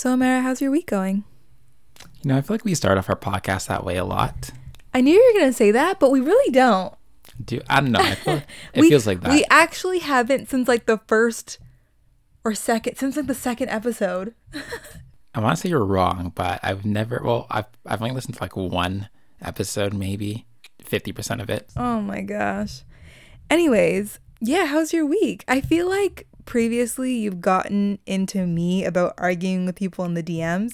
So, Amara, how's your week going? You know, I feel like we start off our podcast that way a lot. I knew you were going to say that, but we really don't. I don't know. I feel, it feels like that. We actually haven't since like the first or second, since like the second episode. I want to say you're wrong, but I've never, well, I've only listened to like one episode, maybe 50% of it. Oh my gosh. Anyways, yeah, how's your week? I feel like previously you've gotten into me about arguing with people in the DMs,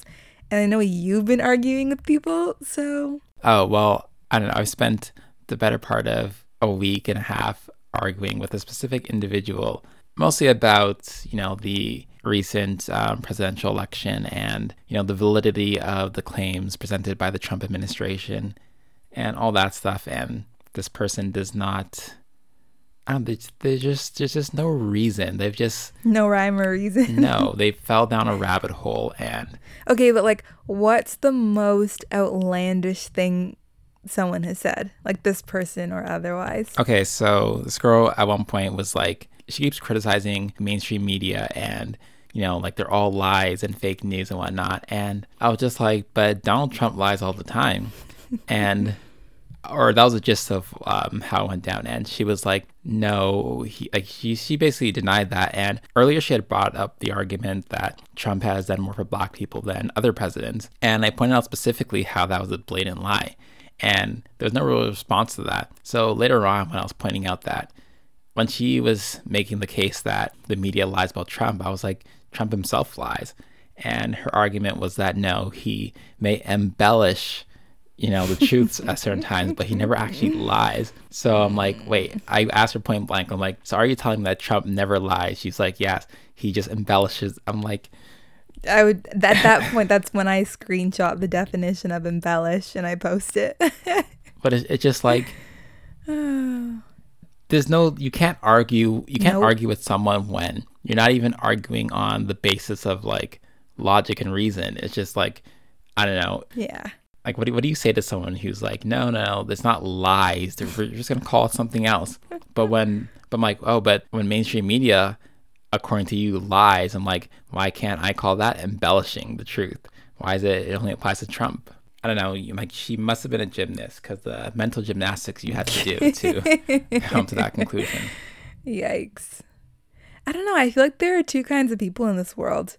and I know you've been arguing with people, so. Oh, well, I don't know. I've spent the better part of a week and a half arguing with a specific individual, mostly about, you know, the recent presidential election and, you know, the validity of the claims presented by the Trump administration and all that stuff. And this person does not, I don't know, there's just no reason. They've just... No rhyme or reason. No, they fell down a rabbit hole and... Okay, but like, what's the most outlandish thing someone has said? Like this person or otherwise? Okay, so this girl at one point was like, she keeps criticizing mainstream media and, you know, like they're all lies and fake news and whatnot. And I was just like, but Donald Trump lies all the time. And, or that was the gist of how it went down. And she was like, no, she basically denied that. And earlier she had brought up the argument that Trump has done more for black people than other presidents. And I pointed out specifically how that was a blatant lie. And there was no real response to that. So later on, when I was pointing out that when she was making the case that the media lies about Trump, I was like, Trump himself lies. And her argument was that, no, he may embellish, you know, the truths at certain times, but he never actually lies. So I'm like, wait, I asked her point blank. I'm like, so are you telling me that Trump never lies? She's like, yes, he just embellishes. I'm like... I would, at that point, that's when I screenshot the definition of embellish and I post it. But it's just like... There's no, you can't argue with someone when you're not even arguing on the basis of like logic and reason. It's just like, I don't know. Yeah. Like, what do you say to someone who's like, no, it's not lies. We're just going to call it something else. But I'm like, oh, but when mainstream media, according to you, lies, I'm like, why can't I call that embellishing the truth? Why is it only applies to Trump? I don't know, like she must have been a gymnast because the mental gymnastics you had to do to come to that conclusion. Yikes. I don't know. I feel like there are two kinds of people in this world.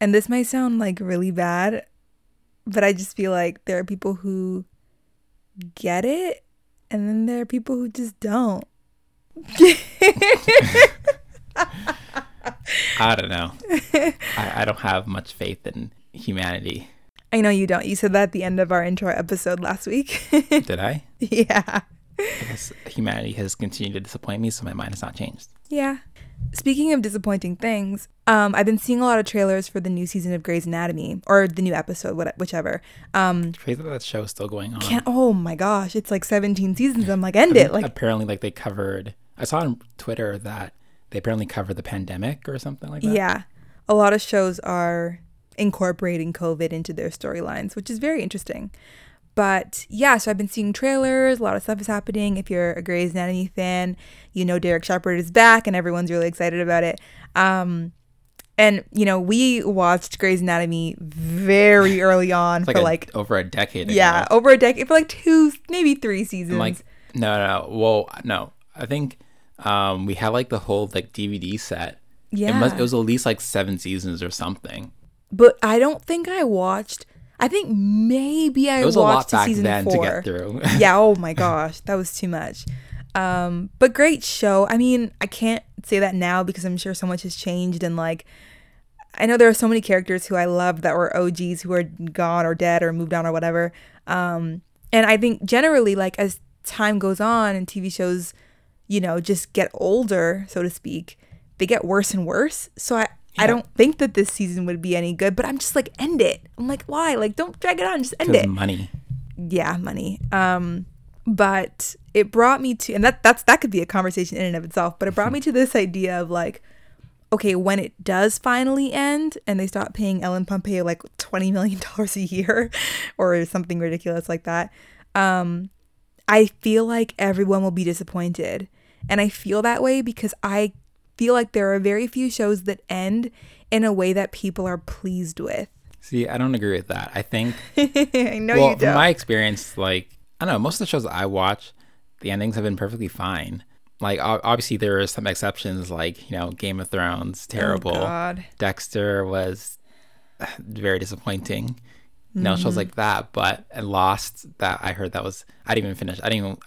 And this might sound like really bad, but I just feel like there are people who get it and then there are people who just don't. I don't know. I don't have much faith in humanity. I know you don't. You said that at the end of our intro episode last week. Did I? Yeah. I guess humanity has continued to disappoint me, so my mind has not changed. Yeah. Speaking of disappointing things, I've been seeing a lot of trailers for the new season of Grey's Anatomy, or the new episode, whichever. Crazy that show is still going on. Oh my gosh, it's like 17 seasons. I'm like, end it. Like apparently, like they covered. I saw on Twitter that they apparently covered the pandemic or something like that. Yeah, a lot of shows are incorporating COVID into their storylines, which is very interesting. But yeah, so I've been seeing trailers, a lot of stuff is happening. If you're a Grey's Anatomy fan, you know Derek Shepherd is back and everyone's really excited about it. And you know, we watched Grey's Anatomy very early on for like over a decade ago. Yeah, over a decade, for like 2, maybe 3 seasons. I'm like, no, I think we had like the whole like DVD set. Yeah, it was at least like 7 seasons or something. But I don't think I watched. I think maybe I watched season 4. It was a lot back then to get through. Yeah. Oh my gosh, that was too much. But great show. I mean, I can't say that now because I'm sure so much has changed, and like, I know there are so many characters who I loved that were OGs who are gone or dead or moved on or whatever. And I think generally, like as time goes on and TV shows, you know, just get older, so to speak, they get worse and worse. So I don't think that this season would be any good, but I'm just like, end it. I'm like, why? Like, don't drag it on. Just end it. Money. Yeah, money. But it brought me to, and that could be a conversation in and of itself, but it brought me to this idea of like, okay, when it does finally end and they stop paying Ellen Pompeo like $20 million a year or something ridiculous like that, I feel like everyone will be disappointed. And I feel that way because I feel like there are very few shows that end in a way that people are pleased with. See, I don't agree with that. I think... I know you don't. Well, from my experience, like, I don't know, most of the shows I watch, the endings have been perfectly fine. Like, obviously, there are some exceptions, like, you know, Game of Thrones, terrible. Oh, God. Dexter was very disappointing. Mm-hmm. No shows like that, but Lost, that I heard that was... I didn't even finish.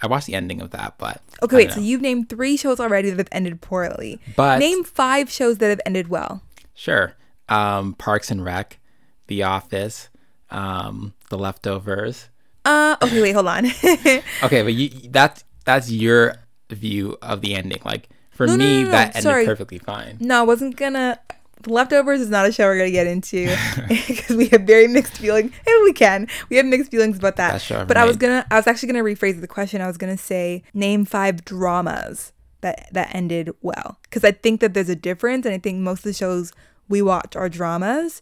I watched the ending of that, but... Okay, wait, so you've named 3 shows already that have ended poorly. But... Name 5 shows that have ended well. Sure. Parks and Rec. The Office, The Leftovers. Okay, wait, hold on. Okay, but that's your view of the ending. Like, for me, that ended perfectly fine. No, I wasn't gonna... The Leftovers is not a show we're gonna get into because we have very mixed feelings. Maybe we can. We have mixed feelings about that. But I was actually gonna rephrase the question. I was gonna say, name 5 dramas that ended well. Because I think that there's a difference, and I think most of the shows we watch are dramas.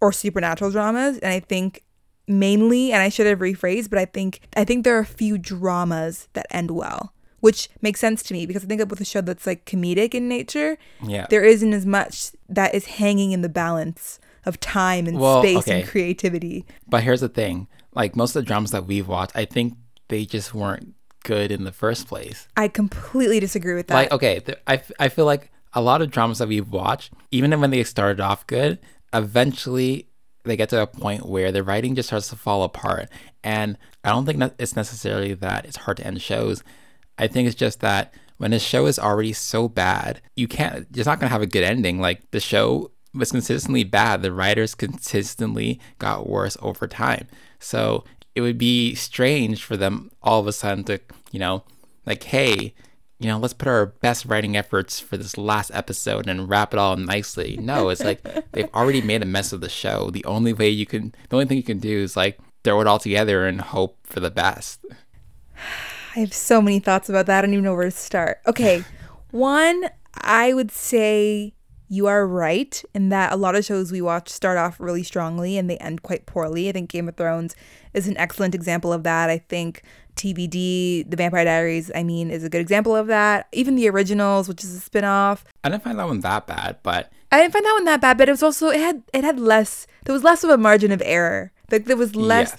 Or supernatural dramas, and I think mainly, and I should have rephrased, but I think there are a few dramas that end well, which makes sense to me because I think with a show that's like comedic in nature, yeah, there isn't as much that is hanging in the balance of time and space and creativity. But here's the thing, like most of the dramas that we've watched, I think they just weren't good in the first place. I completely disagree with that. Like, okay, I feel like a lot of dramas that we've watched, even when they started off good, eventually they get to a point where the writing just starts to fall apart. And I don't think that it's necessarily that it's hard to end shows. I think it's just that when a show is already so bad, you're not going to have a good ending. Like, the show was consistently bad. The writers consistently got worse over time. So it would be strange for them all of a sudden to, you know, like, hey, you know, let's put our best writing efforts for this last episode and wrap it all nicely. No, it's like they've already made a mess of the show. The only thing you can do is like throw it all together and hope for the best. I have so many thoughts about that. I don't even know where to start. Okay. One, I would say you are right in that a lot of shows we watch start off really strongly and they end quite poorly. I think Game of Thrones is an excellent example of that. I think TBD, The Vampire Diaries, is a good example of that. Even The Originals, which is a spinoff. I didn't find that one that bad, but it was also, it had less, there was less of a margin of error. Like, there was less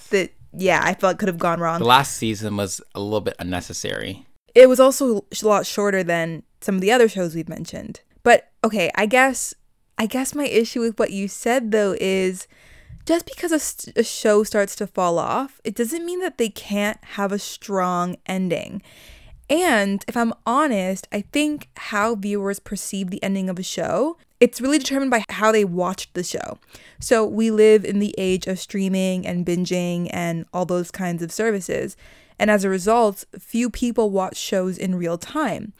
I felt could have gone wrong. The last season was a little bit unnecessary. It was also a lot shorter than some of the other shows we've mentioned. But, okay, I guess my issue with what you said, though, is... Just because a show starts to fall off, it doesn't mean that they can't have a strong ending. And if I'm honest, I think how viewers perceive the ending of a show, it's really determined by how they watched the show. So we live in the age of streaming and binging and all those kinds of services. And as a result, few people watch shows in real time.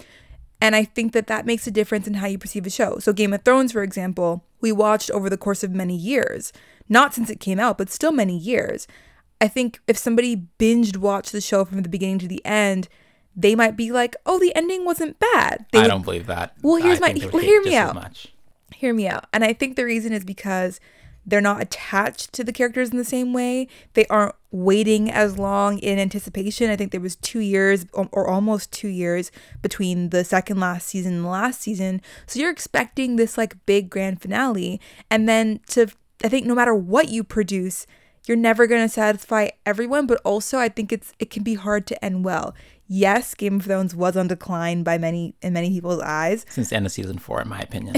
And I think that makes a difference in how you perceive a show. So Game of Thrones, for example, we watched over the course of many years. Not since it came out, but still many years. I think if somebody binged watched the show from the beginning to the end, they might be like, oh, the ending wasn't bad. I don't believe that. Well, hear me out. Hear me out. And I think the reason is because they're not attached to the characters in the same way. They aren't waiting as long in anticipation. I think there was 2 years or almost 2 years between the second last season and the last season. So you're expecting this like big grand finale. And then I think no matter what you produce, you're never going to satisfy everyone. But also I think it can be hard to end well. Yes, Game of Thrones was on decline in many people's eyes. Since the end of season 4, in my opinion.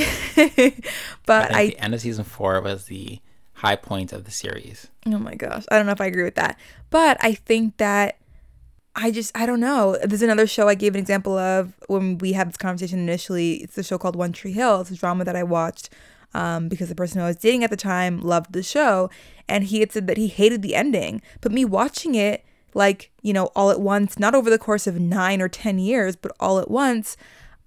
But I think the end of season 4 was the high point of the series. Oh my gosh. I don't know if I agree with that. But I think that I don't know. There's another show I gave an example of when we had this conversation initially. It's a show called One Tree Hill. It's a drama that I watched because the person who I was dating at the time loved the show. And he had said that he hated the ending. But me watching it, like, you know, all at once, not over the course of 9 or 10 years, but all at once,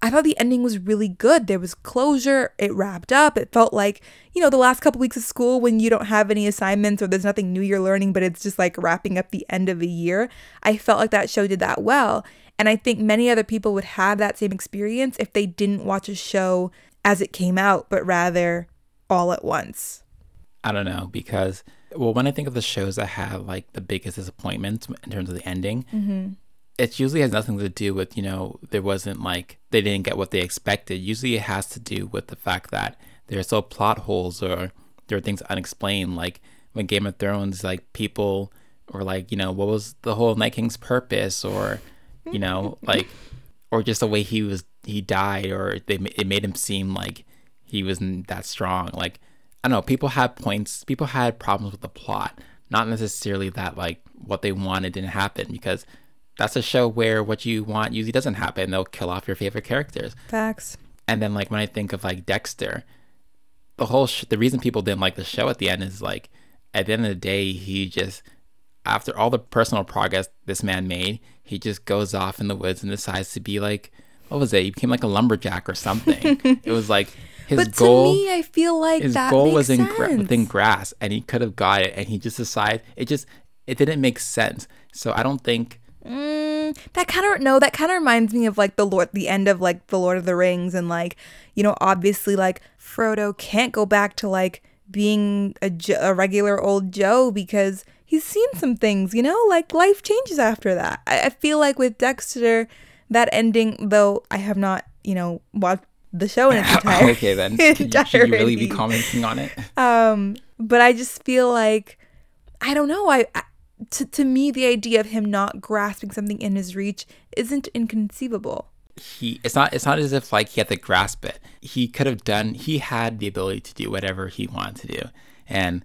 I thought the ending was really good. There was closure. It wrapped up. It felt like, you know, the last couple weeks of school when you don't have any assignments or there's nothing new you're learning, but it's just like wrapping up the end of a year. I felt like that show did that well. And I think many other people would have that same experience if they didn't watch a show as it came out, but rather all at once. I don't know, because... Well, when I think of the shows that have, like, the biggest disappointments in terms of the ending, mm-hmm. It usually has nothing to do with, you know, they didn't get what they expected. Usually it has to do with the fact that There's still plot holes, or there are things unexplained, like when Game of Thrones, like people were like, you know, what was the whole Night King's purpose, or you know, like, or just the way he died, or it made him seem like he wasn't that strong. Like, I don't know, people had problems with the plot, not necessarily that like what they wanted didn't happen, because that's a show where what you want usually doesn't happen. They'll kill off your favorite characters. Facts. And then like when I think of like Dexter, the whole the reason people didn't like the show at the end is like, at the end of the day, he just, after all the personal progress this man made, he just goes off in the woods and decides to be like, what was it? He became like a lumberjack or something. It was like his but goal. To me, I feel like his that goal makes was in sense. Within grass, and he could have got it, and he just decided it didn't make sense. So I don't think. That kind of reminds me of like the end of like the Lord of the Rings, and like, you know, obviously like Frodo can't go back to like being a regular old Joe because he's seen some things, you know, like life changes after that. I feel like with Dexter, that ending, though I have not, you know, watched the show in its entirety. Okay, then should you really be commenting on it? But I just feel like, I don't know, to me, the idea of him not grasping something in his reach isn't inconceivable. It's not as if like he had to grasp it. He had the ability to do whatever he wanted to do, and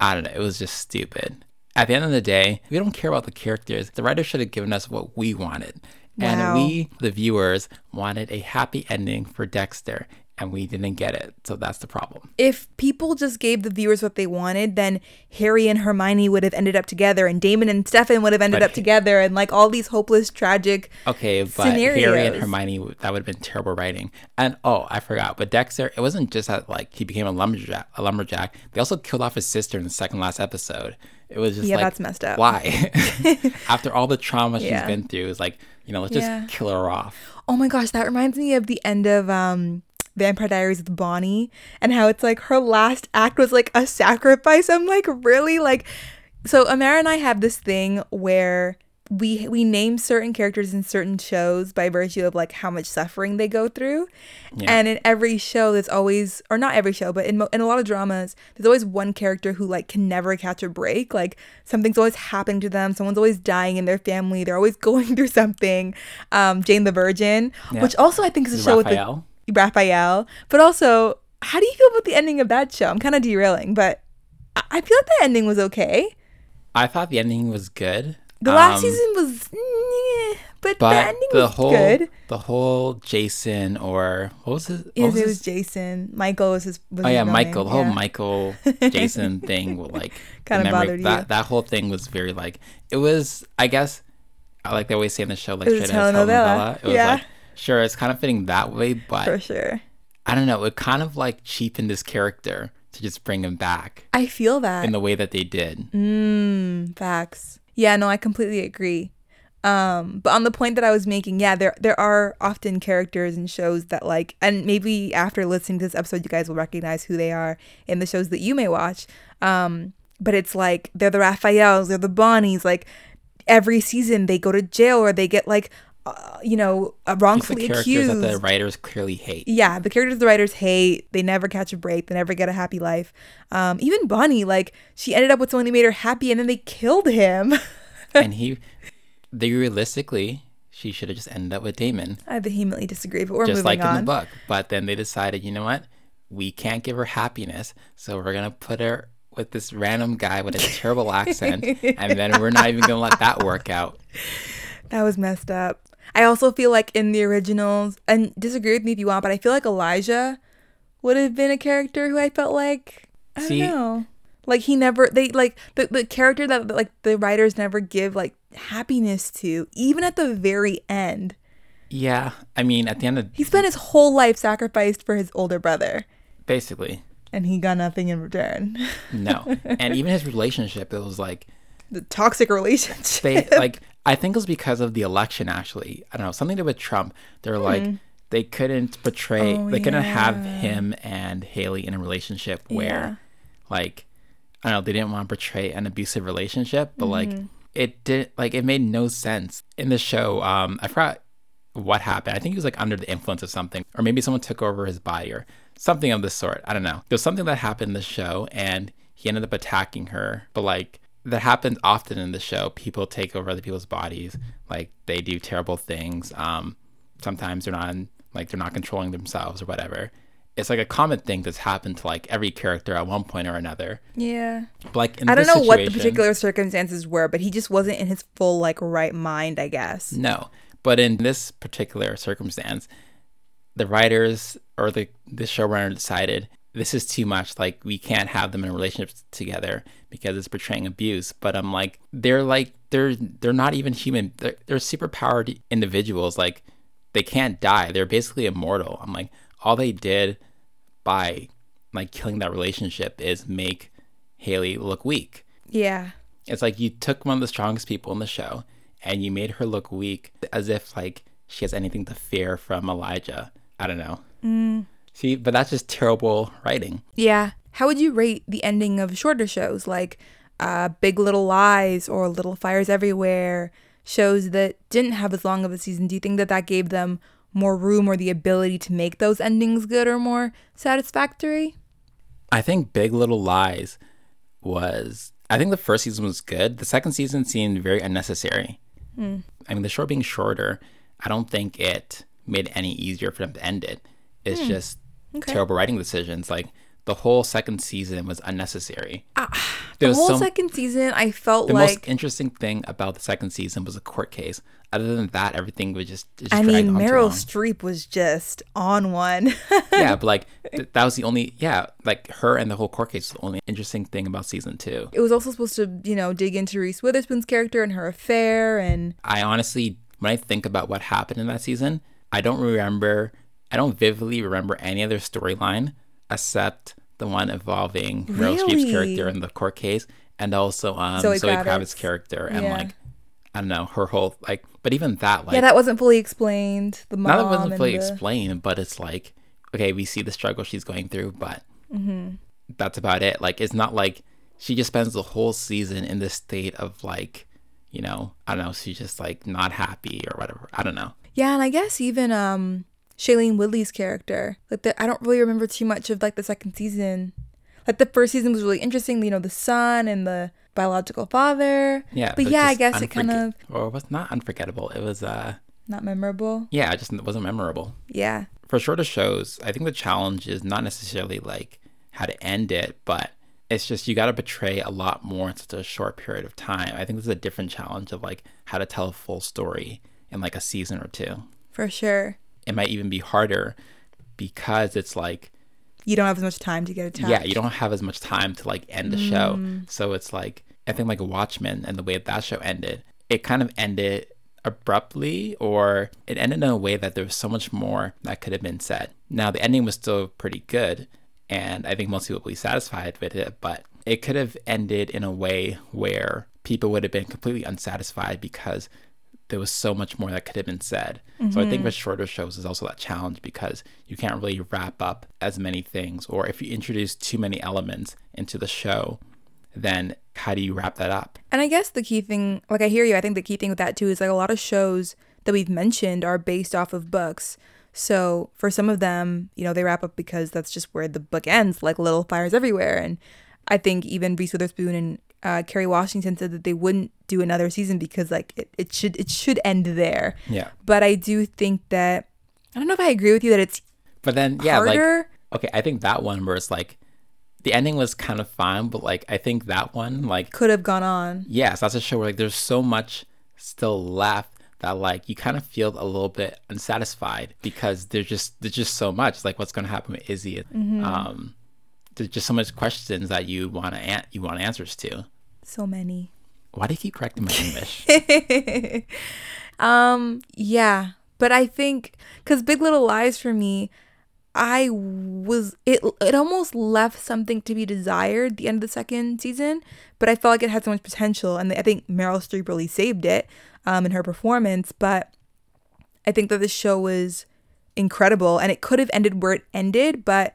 I don't know, it was just stupid. At the end of the day, we don't care about the characters. The writer should have given us what we wanted. Wow. And we, the viewers, wanted a happy ending for Dexter, and we didn't get it. So that's the problem. If people just gave the viewers what they wanted, then Harry and Hermione would have ended up together, and Damon and Stefan would have ended up together, and like all these hopeless, tragic scenarios. Harry and Hermione, that would have been terrible writing. And I forgot, but Dexter, it wasn't just that like he became a lumberjack. They also killed off his sister in the second last episode. It was just that's messed up. Why? After all the trauma she's been through, it's like, you know, let's just kill her off. Oh my gosh, that reminds me of the end of Vampire Diaries with Bonnie, and how it's like her last act was like a sacrifice. I'm like, really? Like, so Amara and I have this thing where we name certain characters in certain shows by virtue of like how much suffering they go through. Yeah. And in every show, there's always, or not every show, but in a lot of dramas, there's always one character who like can never catch a break. Like something's always happening to them. Someone's always dying in their family. They're always going through something. Jane the Virgin, which also I think is a show with Raphael. But also, how do you feel about the ending of that show? I'm kind of derailing, but I feel like the ending was okay. I thought the ending was good. The last season was, but the ending was good. The whole Jason, or what was his? It was Jason. Michael was his. Michael. The whole Michael Jason thing, like kind of bothered you. That whole thing was very like, it was. I guess I like the way saying the show like straight out of telenovela. It was like. Sure, it's kind of fitting that way, but for sure, I don't know. It kind of like cheapened this character to just bring him back. I feel that in the way that they did. Facts. Yeah, no, I completely agree. But on the point that I was making, there are often characters in shows that like, and maybe after listening to this episode, you guys will recognize who they are in the shows that you may watch. But it's like they're the Raphaels, they're the Bonnies. Like every season, they go to jail or they get like. Wrongfully accused. The characters that the writers clearly hate. Yeah, the characters the writers hate. They never catch a break. They never get a happy life. Even Bonnie, like, she ended up with someone who made her happy, and then they killed him. And realistically, she should have just ended up with Damon. I vehemently disagree, but we're moving on. Just like in the book. But then they decided, you know what? We can't give her happiness, so we're going to put her with this random guy with a terrible accent, and then we're not even going to let that work out. That was messed up. I also feel like in the originals, and disagree with me if you want, but I feel like Elijah would have been a character who I felt like, I don't know. Like he never, they like, the character that like the writers never give like happiness to, even at the very end. Yeah, I mean at the end of... He spent his whole life sacrificed for his older brother. Basically. And he got nothing in return. No. And even his relationship, it was like... The toxic relationship. I think it was because of the election, actually. I don't know, something to do with Trump. They're like, they couldn't portray, couldn't have him and Haley in a relationship where, like, I don't know, they didn't want to portray an abusive relationship, but like, it did, like, it made no sense. In the show, I forgot what happened. I think he was like under the influence of something, or maybe someone took over his body, or something of this sort. I don't know. There's something that happened in the show and he ended up attacking her. But like, that happens often in the show. People take over other people's bodies. Like, they do terrible things. Sometimes they're not controlling themselves or whatever. It's like a common thing that's happened to like every character at one point or another. Yeah. But like, in I don't know what the particular circumstances were, but he just wasn't in his full like right mind, I guess. No. But in this particular circumstance, the writers or the showrunner decided this is too much. Like, we can't have them in relationships together because it's portraying abuse. But I'm like they're not even human. They're superpowered individuals. Like, they can't die. They're basically immortal. I'm like, all they did by like killing that relationship is make Haley look weak. Yeah. It's like you took one of the strongest people in the show and you made her look weak as if like she has anything to fear from Elijah. I don't know. See, but that's just terrible writing. Yeah. How would you rate the ending of shorter shows like Big Little Lies or Little Fires Everywhere, shows that didn't have as long of a season? Do you think that gave them more room or the ability to make those endings good or more satisfactory? I think Big Little Lies was... I think the first season was good. The second season seemed very unnecessary. I mean, the show being shorter, I don't think it made it any easier for them to end it. It's just terrible writing decisions. Like, the whole second season was unnecessary. Second season, I felt the most interesting thing about the second season was a court case. Other than that, everything was just I mean, Meryl Streep was just on one. Yeah, but like, that was the only, like, her and the whole court case was the only interesting thing about season two. It was also supposed to, you know, dig into Reese Witherspoon's character and her affair and... I honestly, when I think about what happened in that season, I don't vividly remember any other storyline except the one involving Meryl Streep's character in the court case and also Zoe Kravitz's character and like, I don't know, her whole like, but even that, like, yeah, that wasn't fully explained. The mom, that wasn't fully explained, but it's like, okay, we see the struggle she's going through, but that's about it. Like, it's not like she just spends the whole season in this state of like, you know, I don't know, she's just like not happy or whatever. I don't know. Yeah, and I guess even Shailene Woodley's character, like, I don't really remember too much of like the second season. Like, the first season was really interesting, you know, the son and the biological father. Yeah, but yeah, I guess it kind of... Or it was not unforgettable. It was... Not memorable? Yeah, it just wasn't memorable. Yeah. For shorter shows, I think the challenge is not necessarily like how to end it, but it's just you got to portray a lot more in such a short period of time. I think this is a different challenge of like how to tell a full story in like a season or two. For sure. It might even be harder because it's like... You don't have as much time to get attached. Yeah, you don't have as much time to like end the show. So it's like, I think like Watchmen and the way that show ended, it kind of ended abruptly, or it ended in a way that there was so much more that could have been said. Now, the ending was still pretty good, and I think most people will be satisfied with it, but it could have ended in a way where people would have been completely unsatisfied because there was so much more that could have been said. So I think with shorter shows is also that challenge because you can't really wrap up as many things, or if you introduce too many elements into the show, then how do you wrap that up? And I guess the key thing, like, I hear you, I think the key thing with that too is like a lot of shows that we've mentioned are based off of books. So for some of them, you know, they wrap up because that's just where the book ends, like Little Fires Everywhere. And I think even Reese Witherspoon and Kerry Washington said that they wouldn't do another season because like it should end there. Yeah. But I do think that, I don't know if I agree with you that it's harder. Like, okay, I think that one where it's like the ending was kind of fine, but like I think that one like could have gone on. Yes, yeah, so that's a show where like there's so much still left that like you kind of feel a little bit unsatisfied because there's just so much. Like, what's going to happen with Izzy? There's just so much questions that you want answers to. So many. Why do you keep correcting my English? Yeah, but I think because Big Little Lies for me, it almost left something to be desired at the end of the second season, but I felt like it had so much potential, and I think Meryl Streep really saved it in her performance. But I think that the show was incredible, and it could have ended where it ended, but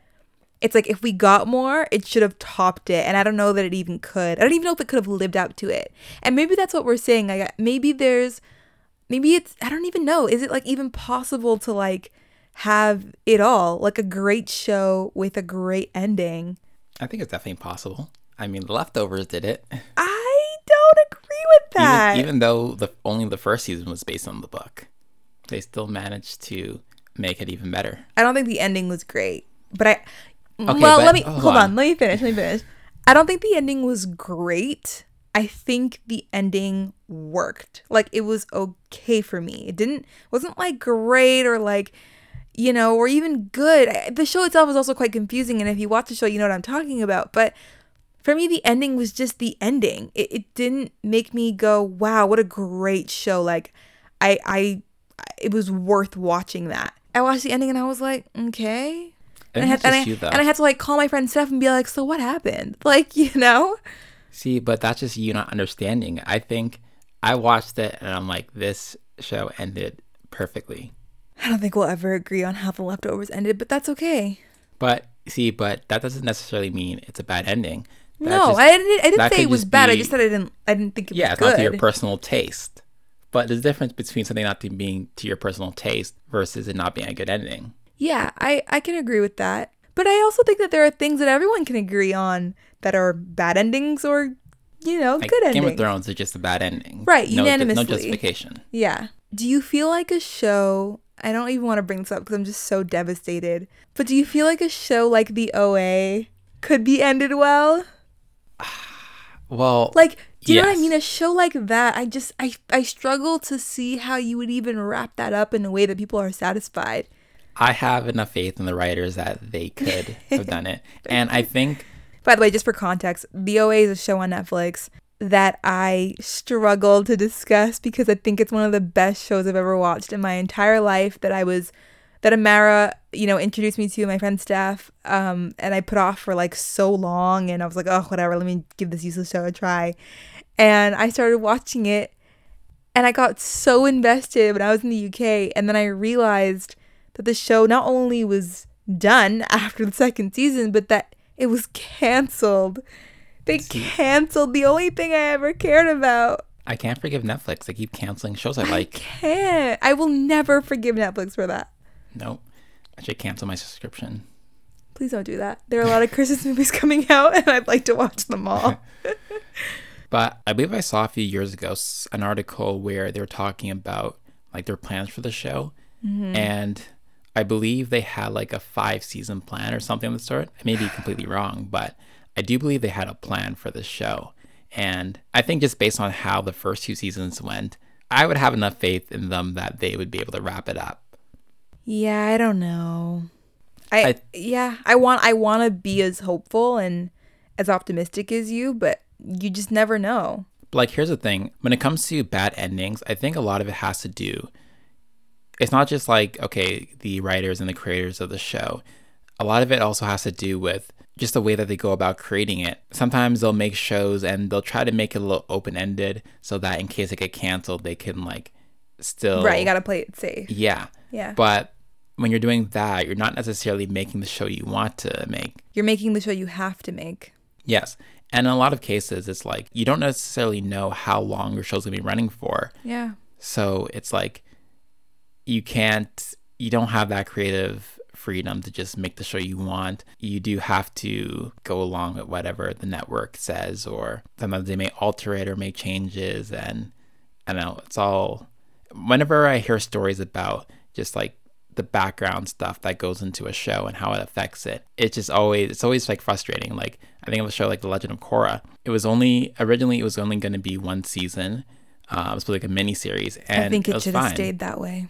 it's like if we got more, it should have topped it. And I don't know that it even could. I don't even know if it could have lived up to it. And maybe that's what we're saying. Like, maybe it's, I don't even know. Is it like even possible to like have it all, like a great show with a great ending. I think it's definitely possible. I mean, The Leftovers did it. I don't agree with that. Even though only the first season was based on the book, they still managed to make it even better. I don't think the ending was great, but Let me finish. I don't think the ending was great. I think the ending worked. Like, it was okay for me. It wasn't like great or like, you know, or even good. The show itself was also quite confusing, and if you watch the show, you know what I'm talking about. But for me, the ending was just the ending. It didn't make me go, wow, what a great show. Like, it was worth watching that. I watched the ending and I was like, okay. And I had to like call my friend Steph and be like, so what happened? Like, you know? See, but that's just you not understanding. I think I watched it and I'm like, this show ended perfectly. I don't think we'll ever agree on how The Leftovers ended, but that's okay. But that doesn't necessarily mean it's a bad ending. I didn't say it was bad. I just said I didn't think it was good. Yeah, it's not to your personal taste. But there's a difference between something not being to your personal taste versus it not being a good ending. Yeah, I can agree with that. But I also think that there are things that everyone can agree on that are bad endings or, you know, like good endings. Game of Thrones is just a bad ending. Right, unanimously. No justification. Yeah. Do you feel like a show... I don't even want to bring this up because I'm just so devastated. But do you feel like a show like The OA could be ended well? Well, like, do you know what I mean? A show like that, I struggle to see how you would even wrap that up in a way that people are satisfied. I have enough faith in the writers that they could have done it. And I think... By the way, just for context, The OA is a show on Netflix that I struggle to discuss because I think it's one of the best shows I've ever watched in my entire life that Amara, you know, introduced me to, my friend Steph, and I put off for like so long, and I was like, oh, whatever, let me give this useless show a try. And I started watching it and I got so invested when I was in the UK, and then I realized that the show not only was done after the second season, but that it was canceled. They canceled the only thing I ever cared about. I can't forgive Netflix. They keep canceling shows I like. I can't. I will never forgive Netflix for that. Nope. I should cancel my subscription. Please don't do that. There are a lot of Christmas movies coming out, and I'd like to watch them all. But I believe I saw a few years ago an article where they were talking about like their plans for the show. Mm-hmm. And I believe they had like a 5-season plan or something of the sort. I may be completely wrong, but... I do believe they had a plan for this show. And I think just based on how the first 2 seasons went, I would have enough faith in them that they would be able to wrap it up. Yeah, I don't know. I want to be as hopeful and as optimistic as you, but you just never know. Like, here's the thing. When it comes to bad endings, I think a lot of it has to do... It's not just like, okay, the writers and the creators of the show. A lot of it also has to do with just the way that they go about creating it. Sometimes they'll make shows and they'll try to make it a little open-ended so that in case it get canceled, they can like still... Right, you got to play it safe. Yeah. Yeah. But when you're doing that, you're not necessarily making the show you want to make. You're making the show you have to make. Yes. And in a lot of cases, it's like you don't necessarily know how long your show's going to be running for. Yeah. So it's like you don't have that creative... freedom to just make the show you want. You do have to go along with whatever the network says, or sometimes they may alter it or make changes. And I don't know, it's all... Whenever I hear stories about just like the background stuff that goes into a show and how it affects it, it's always like frustrating. Like, I think of a show like The Legend of Korra. Originally it was only going to be 1 season. It was like a mini series, and I think it should have stayed that way.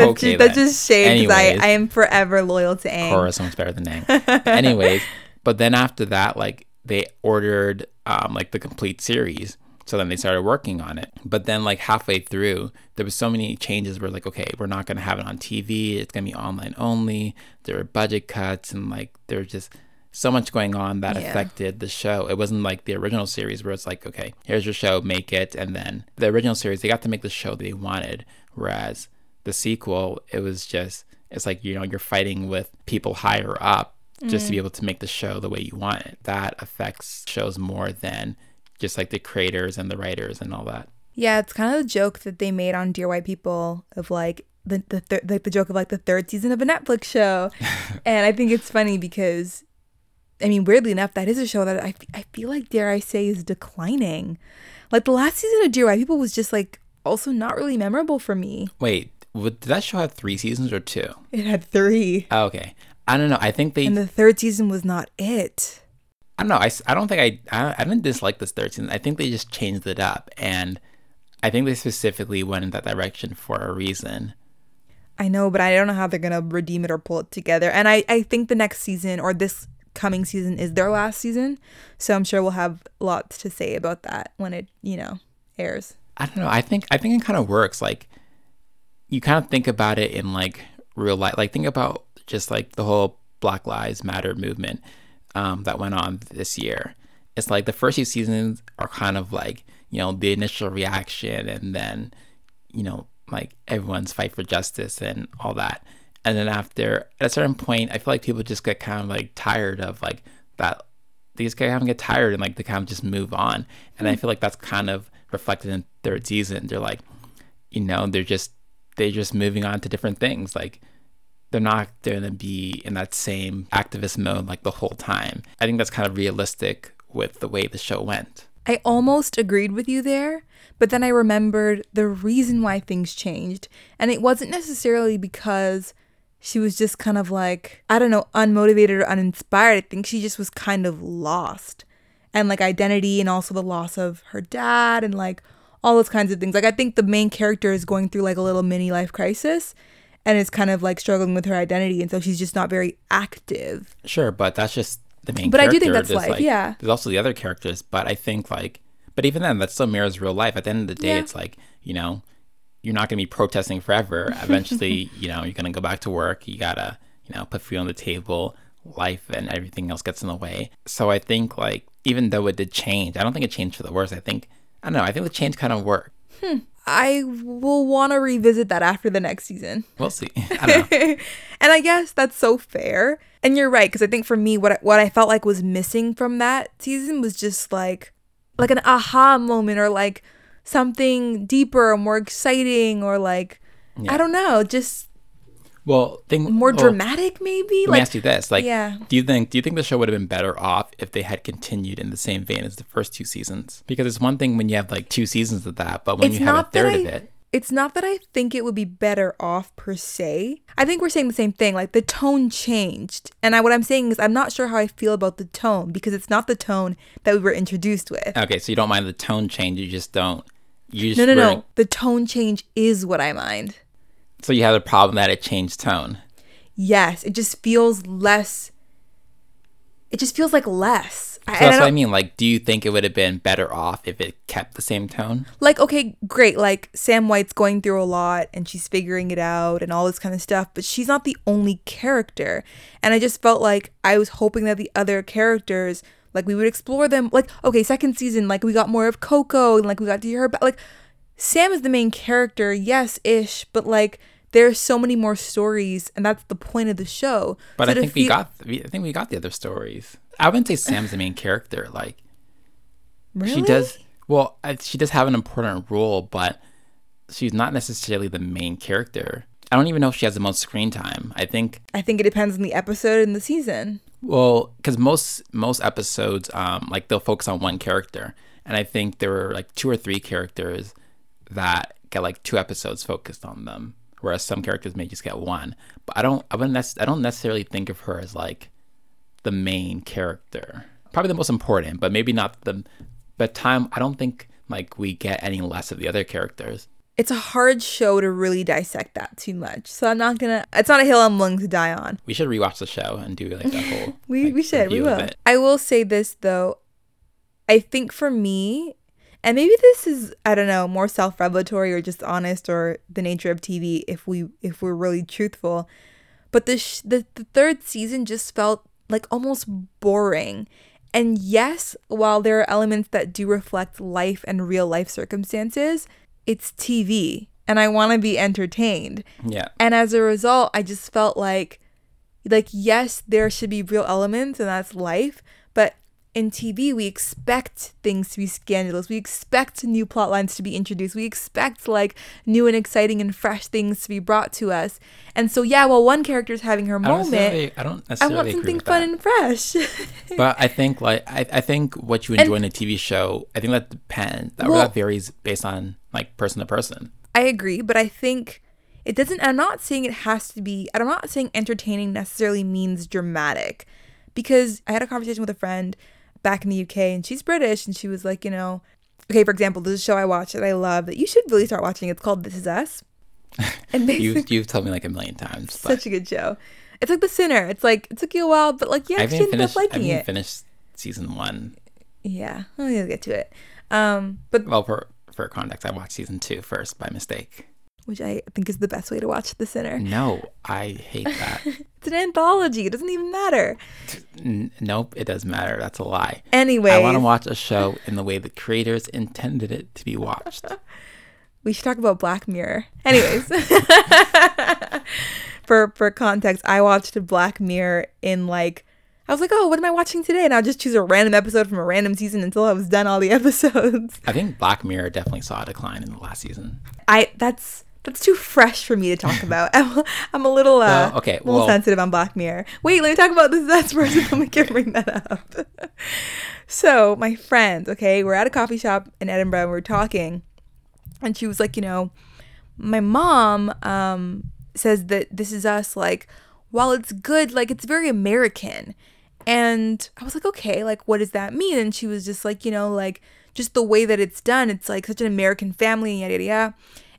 Okay, that's just shade, because I am forever loyal to Aang. Korra sounds better than Aang. Anyways, but then after that, like they ordered like the complete series, so then they started working on it. But then like halfway through, there was so many changes. We're like, okay, we're not gonna have it on TV. It's gonna be online only. There were budget cuts, and like there's just so much going on that affected the show. It wasn't like the original series where it's like, okay, here's your show, make it. And then the original series, they got to make the show they wanted. Whereas the sequel, it was just, it's like, you know, you're fighting with people higher up just to be able to make the show the way you want it. That affects shows more than just like the creators and the writers and all that. Yeah, it's kind of a joke that they made on Dear White People of like, the joke of like the third season of a Netflix show. And I think it's funny because, I mean, weirdly enough, that is a show that I feel like, dare I say, is declining. Like the last season of Dear White People was just like also not really memorable for me. Wait, did that show have 3 seasons or 2? It had 3. Oh, okay. I don't know. I think they... And the third season was not it. I don't know. I didn't dislike this third season. I think they just changed it up. And I think they specifically went in that direction for a reason. I know, but I don't know how they're going to redeem it or pull it together. And I think the next season or this coming season is their last season. So I'm sure we'll have lots to say about that when it, you know, airs. I don't know. I think it kind of works. Like, you kind of think about it in like real life. Like, think about just like the whole Black Lives Matter movement that went on this year. It's like the first few seasons are kind of like, you know, the initial reaction and then, you know, like everyone's fight for justice and all that. And then after at a certain point, I feel like people just get kind of like tired of like that. They just kind of get tired and like they kind of just move on. And I feel like that's kind of reflected in third season. They're like, you know, they're just moving on to different things. Like, they're not going to be in that same activist mode like the whole time. I think that's kind of realistic with the way the show went. I almost agreed with you there, but then I remembered the reason why things changed. And it wasn't necessarily because she was just kind of like, I don't know, unmotivated or uninspired. I think she just was kind of lost. And like identity and also the loss of her dad and like all those kinds of things. Like I think the main character is going through like a little mini life crisis. And it's kind of like struggling with her identity. And so she's just not very active. Sure, but that's just the main character. But I do think that's life, like, yeah. There's also the other characters. But I think like, but even then, that still mirrors real life. At the end of the day, It's like, you know, you're not going to be protesting forever. Eventually, you know, you're going to go back to work. You got to, you know, put food on the table. Life and everything else gets in the way. So I think like, even though it did change, I don't think it changed for the worse. I think the change kind of worked. I will want to revisit that after the next season. We'll see. I don't know. And I guess that's so fair. And you're right, because I think for me, what I felt like was missing from that season was just like an aha moment or like something deeper or more exciting or like, yeah. I don't know, just dramatic maybe. Let me ask you this. Like, yeah. Do you think the show would have been better off if they had continued in the same vein as the first 2 seasons? Because it's one thing when you have like 2 seasons of that, but when you have a third of it. It's not that I think it would be better off per se. I think we're saying the same thing. Like the tone changed. And what I'm saying is I'm not sure how I feel about the tone because it's not the tone that we were introduced with. Okay, so you don't mind the tone change. You just don't. No. The tone change is what I mind. So you have the problem that it changed tone. Yes, it just feels less. It just feels like less. So that's what I mean. Like, do you think it would have been better off if it kept the same tone? Like, okay, great. Like, Sam White's going through a lot and she's figuring it out and all this kind of stuff. But she's not the only character. And I just felt like I was hoping that the other characters, like, we would explore them. Like, okay, second season, like, we got more of Coco and, like, we got to hear her back. Like, Sam is the main character, yes-ish, but, like, there's so many more stories, and that's the point of the show. But so I think we got the other stories. I wouldn't say Sam's the main character. Like, really? She does have an important role, but she's not necessarily the main character. I don't even know if she has the most screen time. I think it depends on the episode and the season. Well, because most episodes, like they'll focus on one character, and I think there were like 2 or 3 characters that get like 2 episodes focused on them. Whereas some characters may just get 1, but I don't necessarily think of her as like the main character. Probably the most important, but maybe not the. But time, I don't think like we get any less of the other characters. It's a hard show to really dissect that too much, so I'm not gonna. It's not a hill I'm willing to die on. We should rewatch the show and do like that whole. We will. I will say this though, I think for me. And maybe this is, I don't know, more self-revelatory or just honest or the nature of TV if we're really truthful. But the third season just felt like almost boring. And yes, while there are elements that do reflect life and real life circumstances, it's TV and I want to be entertained. Yeah. And as a result, I just felt like yes, there should be real elements and that's life, but in TV, we expect things to be scandalous. We expect new plot lines to be introduced. We expect like new and exciting and fresh things to be brought to us. And so, yeah, while one character is having her moment, I want something fun and fresh. But I think like I think what you enjoy in a TV show, I think that depends. That varies based on like person to person. I agree, but I think it doesn't. I'm not saying it has to be. I'm not saying entertaining necessarily means dramatic, because I had a conversation with a friend back in the UK, and she's British, and she was like, you know, okay, for example, there's a show I watch that I love that you should really start watching. It's called This Is Us. And you've told me like a million times. Such a good show. It's like The Sinner. It's like, it took you a while, but like, yeah, I ended up liking it. I finished season 1. Yeah, we'll get to it. But well, for context, I watched season 2 first by mistake. Which I think is the best way to watch The Sinner. No, I hate that. It's an anthology. It doesn't even matter. Nope, it does matter. That's a lie. Anyway, I want to watch a show in the way the creators intended it to be watched. We should talk about Black Mirror. Anyways, for context, I watched Black Mirror in like, I was like, oh, what am I watching today? And I'll just choose a random episode from a random season until I was done all the episodes. I think Black Mirror definitely saw a decline in the last season. That's too fresh for me to talk about. I'm a little sensitive on Black Mirror. Wait, let me talk about this. That's where I can bring that up. So my friend, okay, we're at a coffee shop in Edinburgh and we're talking. And she was like, you know, my mom says that This Is Us, like, while it's good, like, it's very American. And I was like, okay, like, what does that mean? And she was just like, you know, like, just the way that it's done. It's like such an American family, yada, yada, yada.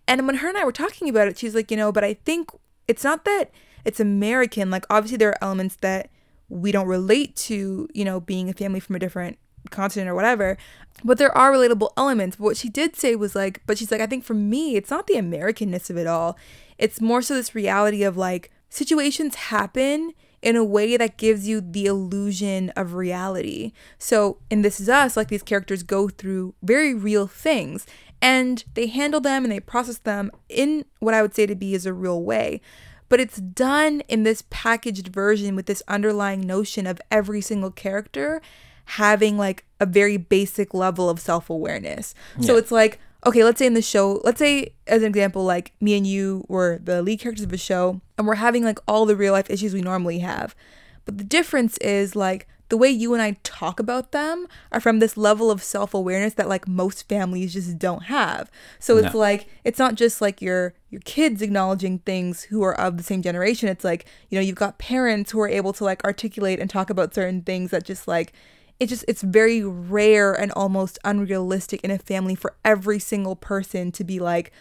And when her and I were talking about it, she's like, you know, but I think it's not that it's American. Like, obviously, there are elements that we don't relate to, you know, being a family from a different continent or whatever. But there are relatable elements. But what she did say was like, but she's like, I think for me, it's not the Americanness of it all. It's more so this reality of like situations happen in a way that gives you the illusion of reality. So in This Is Us, like, these characters go through very real things. And they handle them and they process them in what I would say to be is a real way. But it's done in this packaged version with this underlying notion of every single character having like a very basic level of self-awareness. Yeah. So it's like, okay, let's say in the show, let's say as an example, like me and you were the lead characters of a show and we're having like all the real life issues we normally have. But the difference is like, the way you and I talk about them are from this level of self-awareness that like most families just don't have. So it's like, it's not just like your kids acknowledging things who are of the same generation. It's like, you know, you've got parents who are able to like articulate and talk about certain things that just like, it's very rare and almost unrealistic in a family for every single person to be like,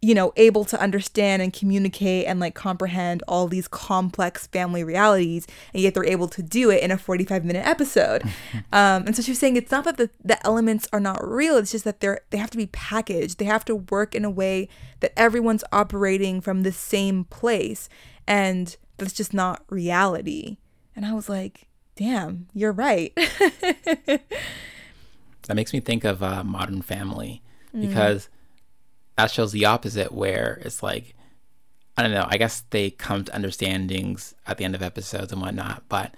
you know, able to understand and communicate and like comprehend all these complex family realities, and yet they're able to do it in a 45-minute episode. And so she was saying it's not that the elements are not real, it's just that they have to be packaged. They have to work in a way that everyone's operating from the same place, and that's just not reality. And I was like, damn, you're right. That makes me think of Modern Family, because that shows the opposite, where it's like, I don't know, I guess they come to understandings at the end of episodes and whatnot, but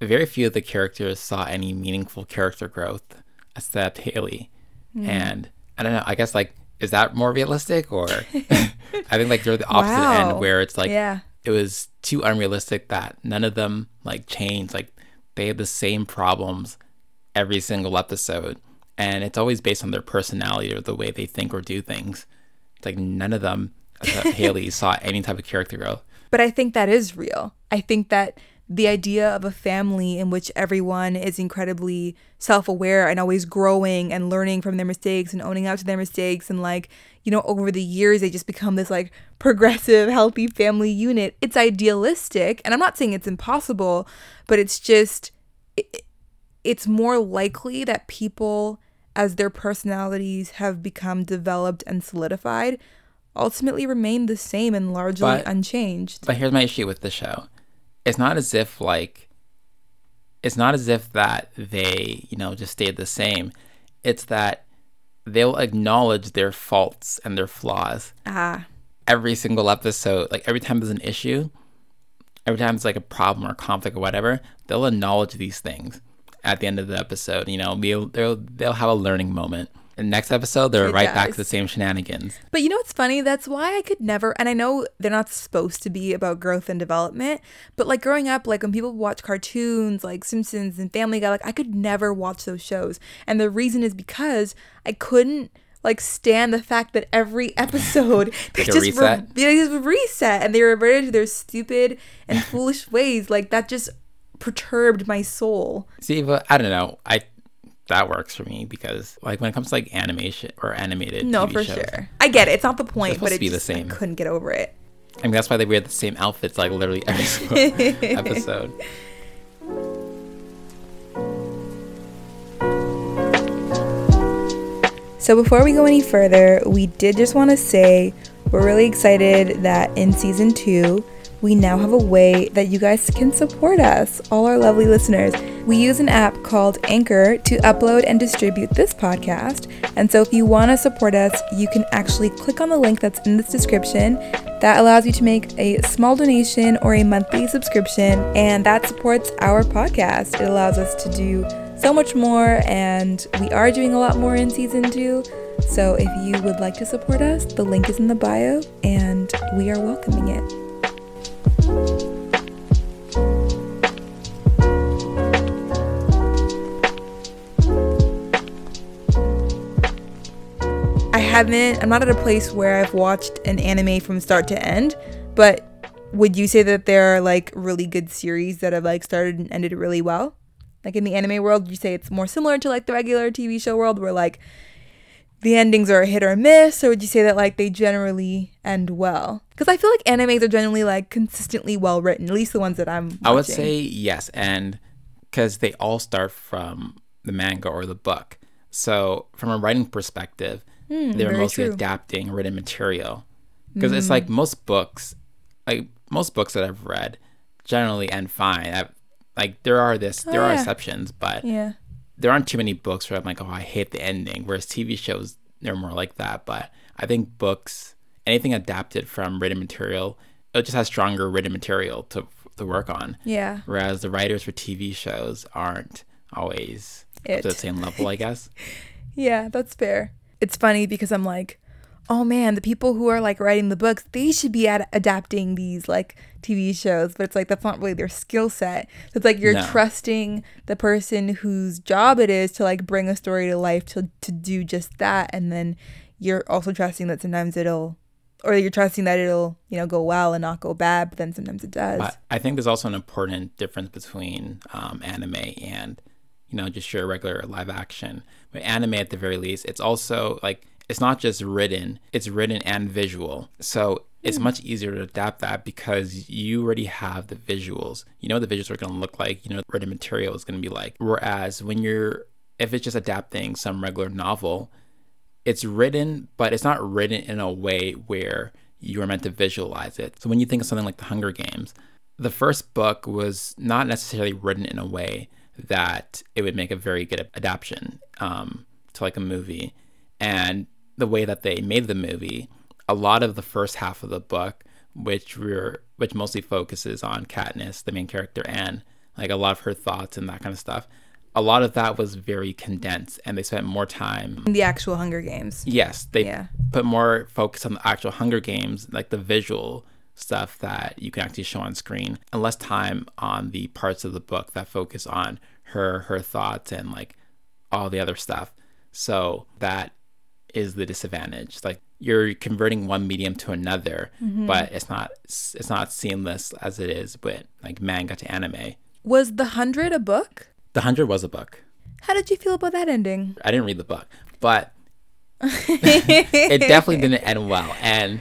very few of the characters saw any meaningful character growth except Haley. And I don't know, I guess like, is that more realistic? Or I think like they're the opposite end, where it's like, it was too unrealistic that none of them like changed. Like, they have the same problems every single episode. And it's always based on their personality or the way they think or do things. It's like none of them, except Haley, saw any type of character growth. But I think that is real. I think that the idea of a family in which everyone is incredibly self-aware and always growing and learning from their mistakes and owning up to their mistakes, and like, you know, over the years they just become this like progressive, healthy family unit. It's idealistic. And I'm not saying it's impossible, but it's just, it's more likely that people, as their personalities have become developed and solidified, ultimately remain the same and largely unchanged. But here's my issue with the show. It's not as if that they, you know, just stayed the same. It's that they'll acknowledge their faults and their flaws. Every single episode, like every time there's an issue, every time it's like a problem or conflict or whatever, they'll acknowledge these things. at the end of the episode. You know, they'll have a learning moment. And next episode, they're right back to the same shenanigans. But you know what's funny? That's why I could never, and I know they're not supposed to be about growth and development, but like growing up, like when people watch cartoons like Simpsons and Family Guy, like I could never watch those shows. And the reason is because I couldn't like stand the fact that every episode they just reset and they reverted to their stupid and foolish ways. Like that just perturbed my soul. See, but I don't know. That works for me because, like, when it comes to like animation or animated, no, TV for shows, sure, I get it. It's not the point, but it's the same. I couldn't get over it. I mean, that's why they wear the same outfits like literally every episode. So before we go any further, we did just want to say we're really excited that in season 2. We now have a way that you guys can support us, all our lovely listeners. We use an app called Anchor to upload and distribute this podcast. And so if you want to support us, you can actually click on the link that's in this description. That allows you to make a small donation or a monthly subscription, and that supports our podcast. It allows us to do so much more, and we are doing a lot more in season 2. So if you would like to support us, the link is in the bio, and we are welcoming it. I'm not at a place where I've watched an anime from start to end, but would you say that there are like really good series that have like started and ended really well? Like in the anime world, would you say it's more similar to like the regular TV show world where like the endings are a hit or a miss, or would you say that like they generally end well? Because I feel like animes are generally like consistently well written, at least the ones that I'm watching. I would say yes, and because they all start from the manga or the book. So from a writing perspective, they're mostly adapting written material, because it's like most books that I've read generally end fine. There are exceptions, but there aren't too many books where I'm like, oh, I hate the ending. Whereas TV shows, they're more like that. But I think books, anything adapted from written material, it just has stronger written material to work on. Yeah. Whereas the writers for TV shows aren't always up to the same level, I guess. Yeah, that's fair. It's funny because I'm like, oh man, the people who are like writing the books, they should be adapting these like TV shows, but it's like that's not really their skill set. So it's like you're trusting the person whose job it is to like bring a story to life to do just that, and then you're also trusting that sometimes it'll you know, go well and not go bad, but then sometimes it does. I think there's also an important difference between anime and, you know, just your regular live action. But anime, at the very least, it's also like, it's not just written, it's written and visual. So it's much easier to adapt that because you already have the visuals. You know what the visuals are going to look like, you know what written material is going to be like. Whereas if it's just adapting some regular novel, it's written, but it's not written in a way where you are meant to visualize it. So when you think of something like The Hunger Games, the first book was not necessarily written in a way that it would make a very good adaptation to like a movie. And the way that they made the movie, a lot of the first half of the book, which mostly focuses on Katniss, the main character, and like a lot of her thoughts and that kind of stuff, a lot of that was very condensed, and they spent more time in the actual Hunger Games. Yes, they put more focus on the actual Hunger Games, like the visual stuff that you can actually show on screen, and less time on the parts of the book that focus on her thoughts and like all the other stuff. So that is the disadvantage. Like you're converting one medium to another, but it's not seamless as it is with like manga to anime. Was The Hundred a book? The Hundred was a book. How did you feel about that ending? I didn't read the book, but it definitely didn't end well. And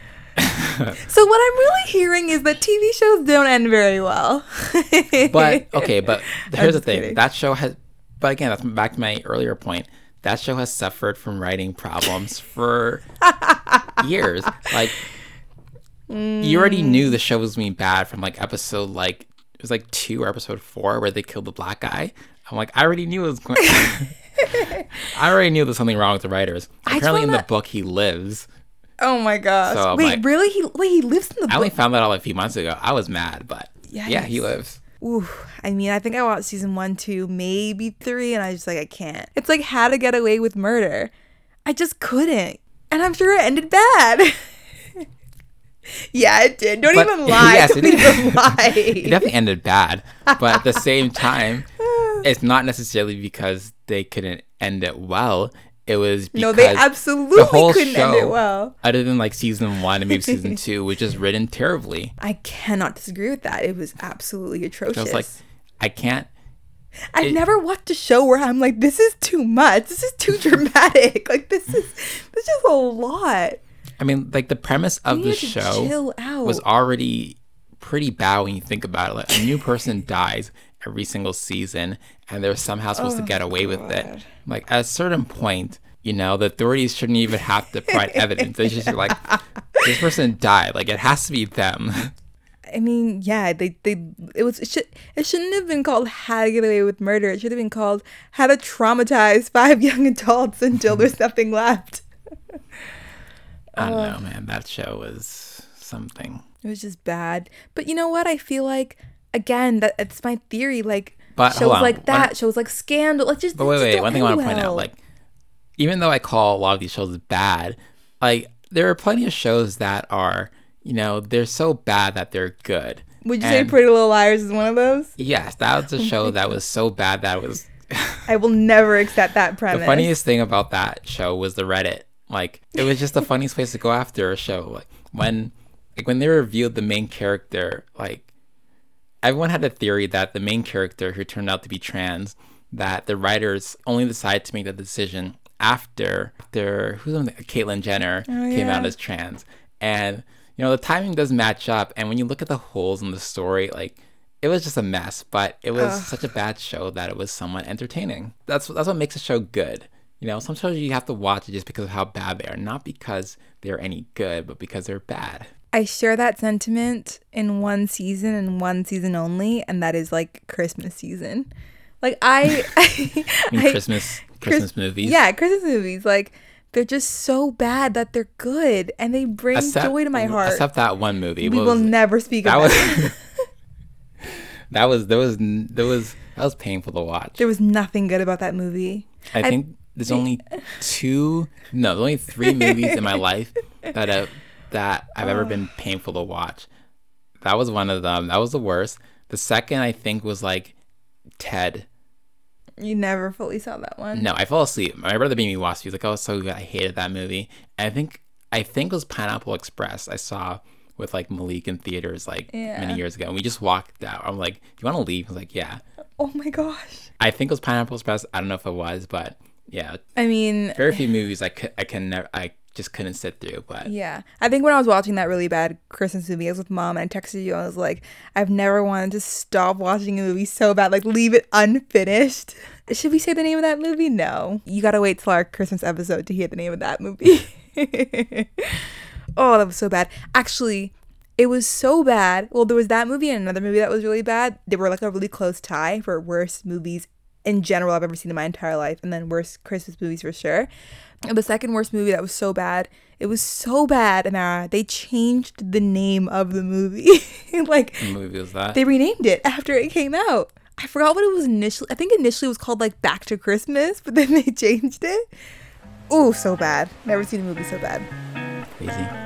so what I'm really hearing is that TV shows don't end very well. But here's the thing. Kidding. That show has, but again, that's back to my earlier point. That show has suffered from writing problems for years. Like, you already knew the show was going to be bad from like episode, like, it was like 2 or episode 4 where they killed the black guy. I'm like, I already knew it was going I already knew there was something wrong with the writers. Apparently in the book, he lives. Oh my gosh. So wait, really? He lives in the book? I only found that out like a few months ago. I was mad, but yeah, he lives. ooh, I mean, I think I watched season 1, 2, maybe 3, and I was just like, I can't. It's like How to Get Away with Murder. I just couldn't. And I'm sure it ended bad. Yeah, it did. Don't even lie. Yes, Don't even lie. It definitely ended bad. But at the same time, it's not necessarily because they couldn't end it well. It was because they absolutely couldn't end it well. Other than like season 1 and maybe season 2, which is written terribly. I cannot disagree with that. It was absolutely atrocious. I was like, I can't. I've never watched a show where I'm like, this is too much. This is too dramatic. Like this is just a lot. I mean, like the premise of the show was already pretty bad when you think about it. Like, a new person dies every single season, and they're somehow supposed to get away with it. Like at a certain point, you know, the authorities shouldn't even have to provide evidence. They just like, this person died. Like it has to be them. I mean, yeah, it shouldn't have been called How to Get Away with Murder. It should have been called How to Traumatize 5 Young Adults Until There's Nothing Left. I don't know, man. That show was something. It was just bad. But you know what? I feel like, again, it's my theory. Like, shows like Scandal. Let's just. But wait. One thing I want to point out, like, even though I call a lot of these shows bad, like, there are plenty of shows that are, you know, they're so bad that they're good. Would you say Pretty Little Liars is one of those? Yes, that was a show that was so bad that it was. I will never accept that premise. The funniest thing about that show was the Reddit. Like, it was just the funniest place to go after a show. Like, when they revealed the main character, like, everyone had a theory that the main character, who turned out to be trans, that the writers only decided to make that decision after Caitlyn Jenner came out as trans. And, you know, the timing doesn't match up. And when you look at the holes in the story, like, it was just a mess. But it was such a bad show that it was somewhat entertaining. That's what makes a show good. You know, some shows you have to watch it just because of how bad they are. Not because they're any good, but because they're bad. I share that sentiment in one season and one season only, and that is like Christmas season. Like Christmas movies. Yeah, Christmas movies. Like they're just so bad that they're good, and they bring joy to my heart. Except that one movie. We will never speak about it. That was painful to watch. There was nothing good about that movie. I think. There's only three movies in my life that I've ever been painful to watch. That was one of them. That was the worst. The second, I think, was like Ted. You never fully saw that one? No, I fell asleep. My brother made me watch it. He was like, oh, so good. I hated that movie. And I think it was Pineapple Express I saw with like Malik in theaters many years ago. And we just walked out. I'm like, do you want to leave? I was like, yeah. Oh my gosh. I think it was Pineapple Express. I don't know if it was, but... Yeah, I mean, very few movies I just couldn't sit through. But yeah, I think when I was watching that really bad Christmas movie, I was with Mom and I texted you. And I was like, I've never wanted to stop watching a movie so bad, like leave it unfinished. Should we say the name of that movie? No, you gotta wait till our Christmas episode to hear the name of that movie. Oh, that was so bad. Actually, it was so bad. Well, there was that movie and another movie that was really bad. They were like a really close tie for worst movies in general I've ever seen in my entire life, and then worst Christmas movies for sure. And the second worst movie that was so bad, it was so bad, Amara, they changed the name of the movie. Like, what movie was that? They renamed it after it came out. I forgot what it was initially. I think initially it was called like Back to Christmas, but then they changed it. Ooh, so bad. Never seen a movie so bad. Crazy.